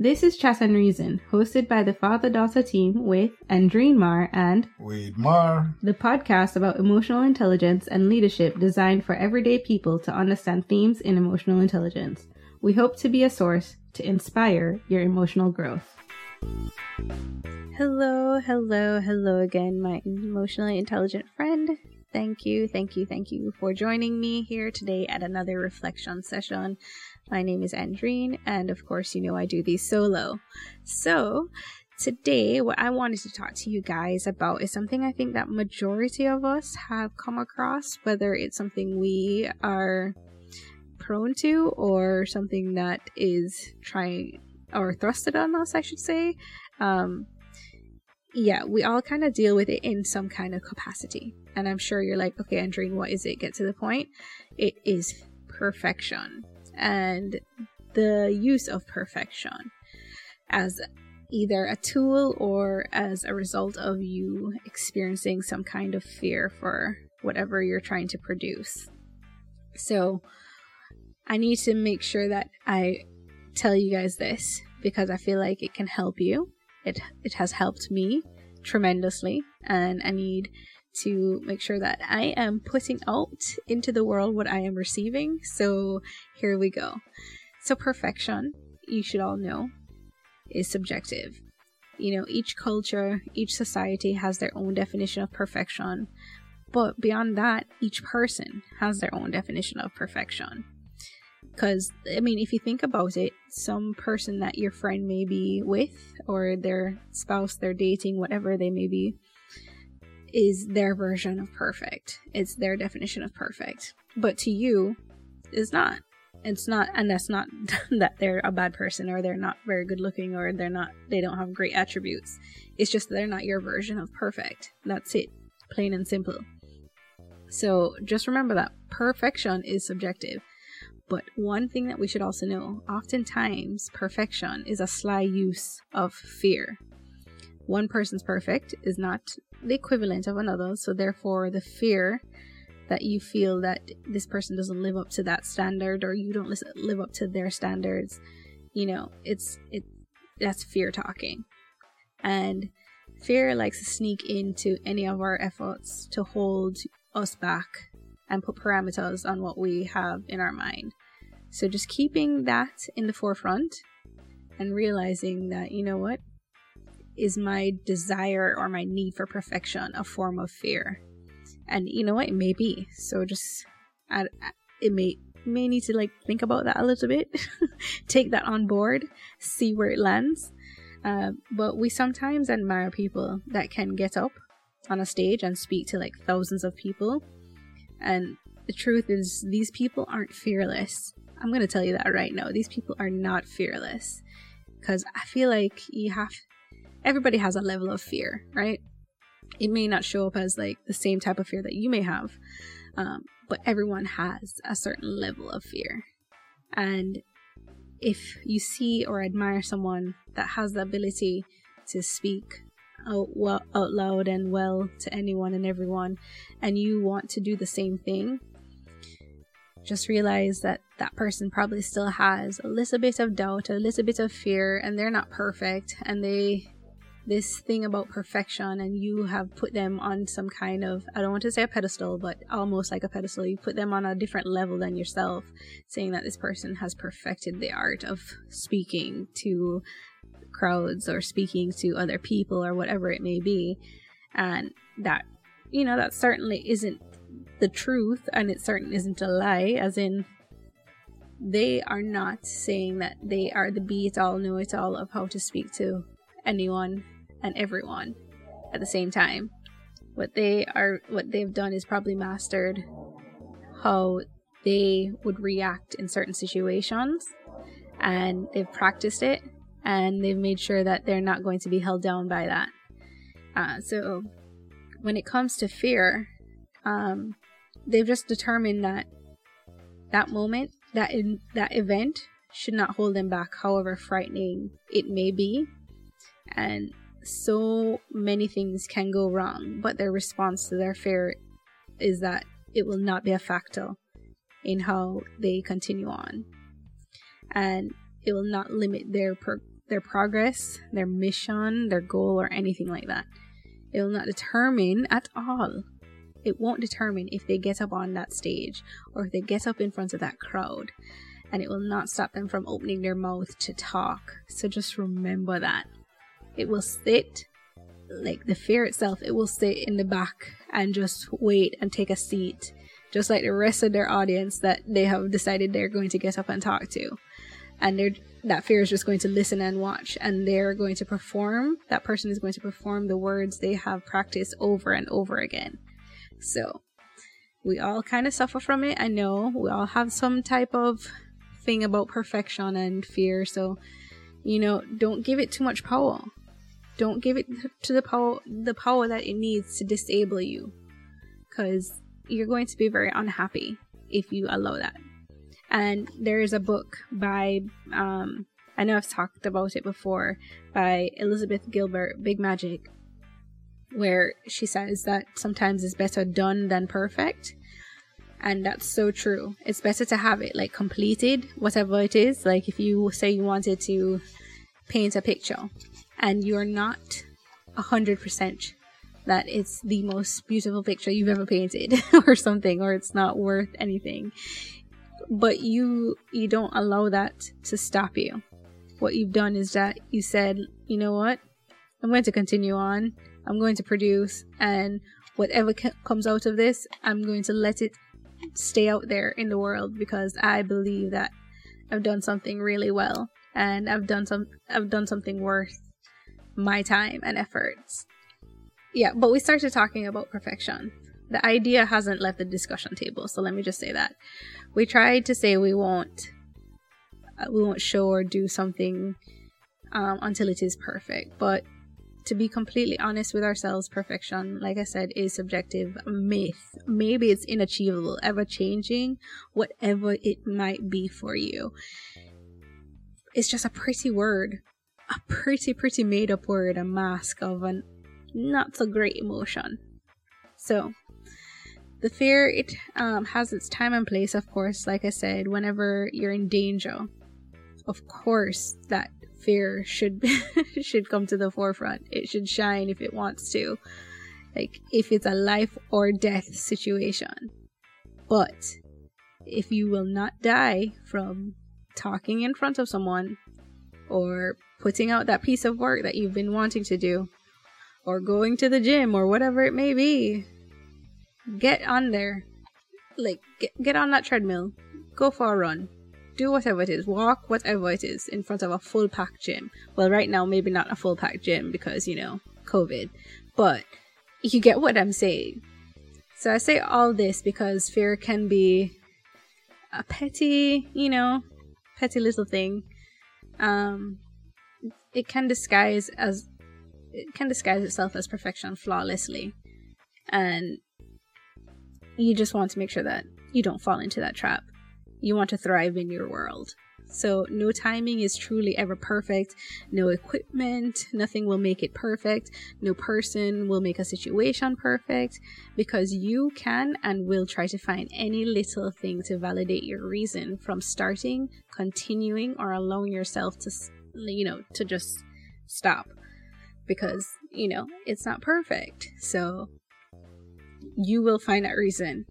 This is Chess and Reason, hosted by the father-daughter team with Andreen Mar and Wade Mar, the podcast about emotional intelligence and leadership designed for everyday people to understand themes in emotional intelligence. We hope to be a source to inspire your emotional growth. Hello again, my emotionally intelligent friend. Thank you for joining me here today at another reflection session. My name is Andrienne, and of course, you know I do these solo. So today, what I wanted to talk to you guys about is something I think that majority of us have come across, whether it's something we are prone to or something that is trying or thrusted on us, I should say. Yeah, we all kind of deal with it in some kind of capacity. And I'm sure you're like, okay, Andrienne, what is it? Get to the point. It is perfection. And the use of perfection as either a tool or as a result of you experiencing some kind of fear for whatever you're trying to produce. So I need to make sure that I tell you guys this because I feel like it can help you. It has helped me tremendously, and I need to make sure that I am putting out into the world what I am receiving. So here we go. So perfection, you should all know, is subjective. You know, each culture, each society has their own definition of perfection. But beyond that, each person has their own definition of perfection. Because, I mean, if you think about it, some person that your friend may be with, or their spouse they're dating, whatever they may be, is their version of perfect. It's their definition of perfect. But to you, it's not. It's not, and that's not that they're a bad person or they're not very good looking or they don't have great attributes. It's just they're not your version of perfect. That's it. Plain and simple. So just remember that perfection is subjective. But one thing that we should also know, oftentimes perfection is a sly use of fear. One person's perfect is not the equivalent of another, so therefore the fear that you feel that this person doesn't live up to that standard or you don't live up to their standards, you know, that's fear talking. And fear likes to sneak into any of our efforts to hold us back and put parameters on what we have in our mind. So just keeping that in the forefront and realizing that, you know what, is my desire or my need for perfection a form of fear? And you know what, it may be. So just, it may need to like think about that a little bit, take that on board, see where it lands. But we sometimes admire people that can get up on a stage and speak to like thousands of people. And the truth is, these people aren't fearless. I'm going to tell you that right now. These people are not fearless. Because I feel like everybody has a level of fear, right? It may not show up as like the same type of fear that you may have. But everyone has a certain level of fear. And if you see or admire someone that has the ability to speak out loud and well to anyone and everyone, and you want to do the same thing, just realize that that person probably still has a little bit of doubt, a little bit of fear, and they're not perfect, and this thing about perfection, and you have put them on some kind of, I don't want to say a pedestal, but almost like a pedestal. You put them on a different level than yourself, saying that this person has perfected the art of speaking to crowds or speaking to other people or whatever it may be. And that, you know, that certainly isn't the truth, and it certainly isn't a lie, as in they are not saying that they are the be-it-all, know-it-all of how to speak to anyone and everyone at the same time. What they've done is probably mastered how they would react in certain situations, and they've practiced it. And they've made sure that they're not going to be held down by that. So when it comes to fear, they've just determined that moment, that event should not hold them back, however frightening it may be. And so many things can go wrong, but their response to their fear is that it will not be a factor in how they continue on. And it will not limit their their progress, their mission, their goal, or anything like that. It will not determine at all. It won't determine if they get up on that stage or if they get up in front of that crowd. And it will not stop them from opening their mouth to talk. So just remember that. It will sit, like the fear itself, it will sit in the back and just wait and take a seat. Just like the rest of their audience that they have decided they're going to get up and talk to. And that fear is just going to listen and watch. And they're going to perform. That person is going to perform the words they have practiced over and over again. So, we all kind of suffer from it. I know we all have some type of thing about perfection and fear. So, you know, don't give it too much power. Don't give it to the power that it needs to disable you. Because you're going to be very unhappy if you allow that. And there is a book by, I know I've talked about it before, by Elizabeth Gilbert, Big Magic, where she says that sometimes it's better done than perfect. And that's so true. It's better to have it like completed, whatever it is. Like if you say you wanted to paint a picture and you're not 100% that it's the most beautiful picture you've ever painted or something, or it's not worth anything. But you don't allow that to stop you. What you've done is that you said, you know what? I'm going to continue on. I'm going to produce, and whatever comes out of this, I'm going to let it stay out there in the world because I believe that I've done something really well and I've done something worth my time and efforts. Yeah, but we started talking about perfection. The idea hasn't left the discussion table, so let me just say that. We tried to say we won't show or do something until it is perfect, but to be completely honest with ourselves, perfection, like I said, is subjective, a myth. Maybe it's inachievable, ever-changing, whatever it might be for you. It's just a pretty word, a pretty made-up word, a mask of a not-so-great emotion. So, the fear, it has its time and place, of course, like I said, whenever you're in danger. Of course, that fear should come to the forefront. It should shine if it wants to, like if it's a life or death situation. But if you will not die from talking in front of someone or putting out that piece of work that you've been wanting to do or going to the gym or whatever it may be, get on there, like get on that treadmill, go for a run. Do whatever it is. Walk whatever it is in front of a full-packed gym. Well, right now, maybe not a full-packed gym because, you know, COVID. But you get what I'm saying. So I say all this because fear can be a petty little thing. It can disguise itself as perfection flawlessly. And you just want to make sure that you don't fall into that trap. You want to thrive in your world. So no timing is truly ever perfect. No equipment, nothing will make it perfect. No person will make a situation perfect, because you can and will try to find any little thing to validate your reason from starting, continuing, or allowing yourself to, you know, to just stop, because, you know, it's not perfect. So you will find that reason.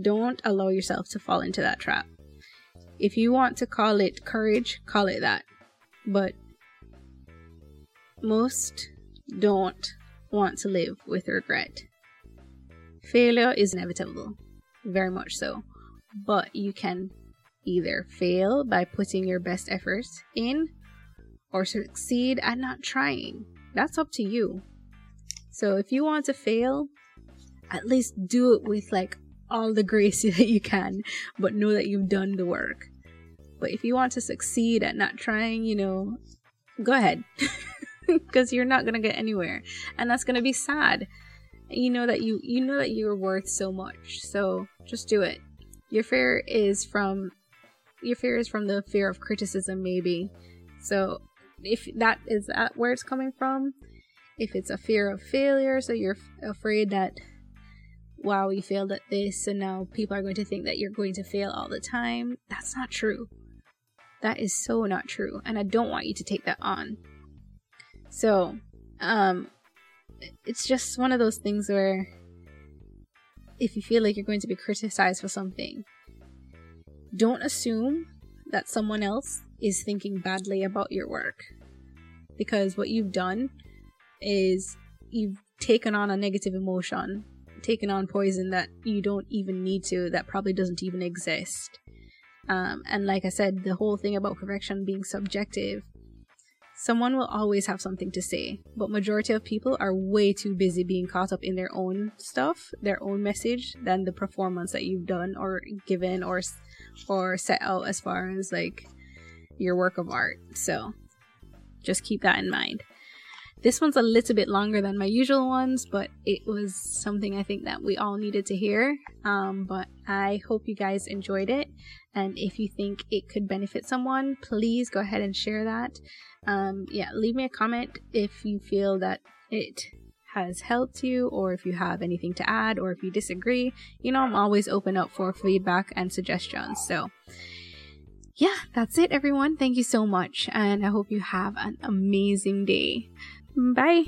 Don't allow yourself to fall into that trap. If you want to call it courage, call it that. But most don't want to live with regret. Failure is inevitable, very much so. But you can either fail by putting your best efforts in or succeed at not trying. That's up to you. So if you want to fail, at least do it with like all the grace that you can, but know that you've done the work. But if you want to succeed at not trying, you know, go ahead, because you're not gonna get anywhere, and that's gonna be sad. You know that you're worth so much, so just do it. Your fear is from the fear of criticism, maybe. So if that is that where it's coming from, if it's a fear of failure, so you're afraid that, wow, you failed at this, and now people are going to think that you're going to fail all the time. That's not true. That is so not true, and I don't want you to take that on. So, it's just one of those things where if you feel like you're going to be criticized for something, don't assume that someone else is thinking badly about your work. Because what you've done is you've taken on a negative emotion, taken on poison that you don't even need to, that probably doesn't even exist. And like I said, the whole thing about perfection being subjective, someone will always have something to say, but majority of people are way too busy being caught up in their own stuff, their own message, than the performance that you've done or given or set out as far as like your work of art. So just keep that in mind. This one's a little bit longer than my usual ones, but it was something I think that we all needed to hear. But I hope you guys enjoyed it. And if you think it could benefit someone, please go ahead and share that. Leave me a comment if you feel that it has helped you, or if you have anything to add, or if you disagree. You know, I'm always open up for feedback and suggestions. So yeah, that's it, everyone. Thank you so much. And I hope you have an amazing day. Bye.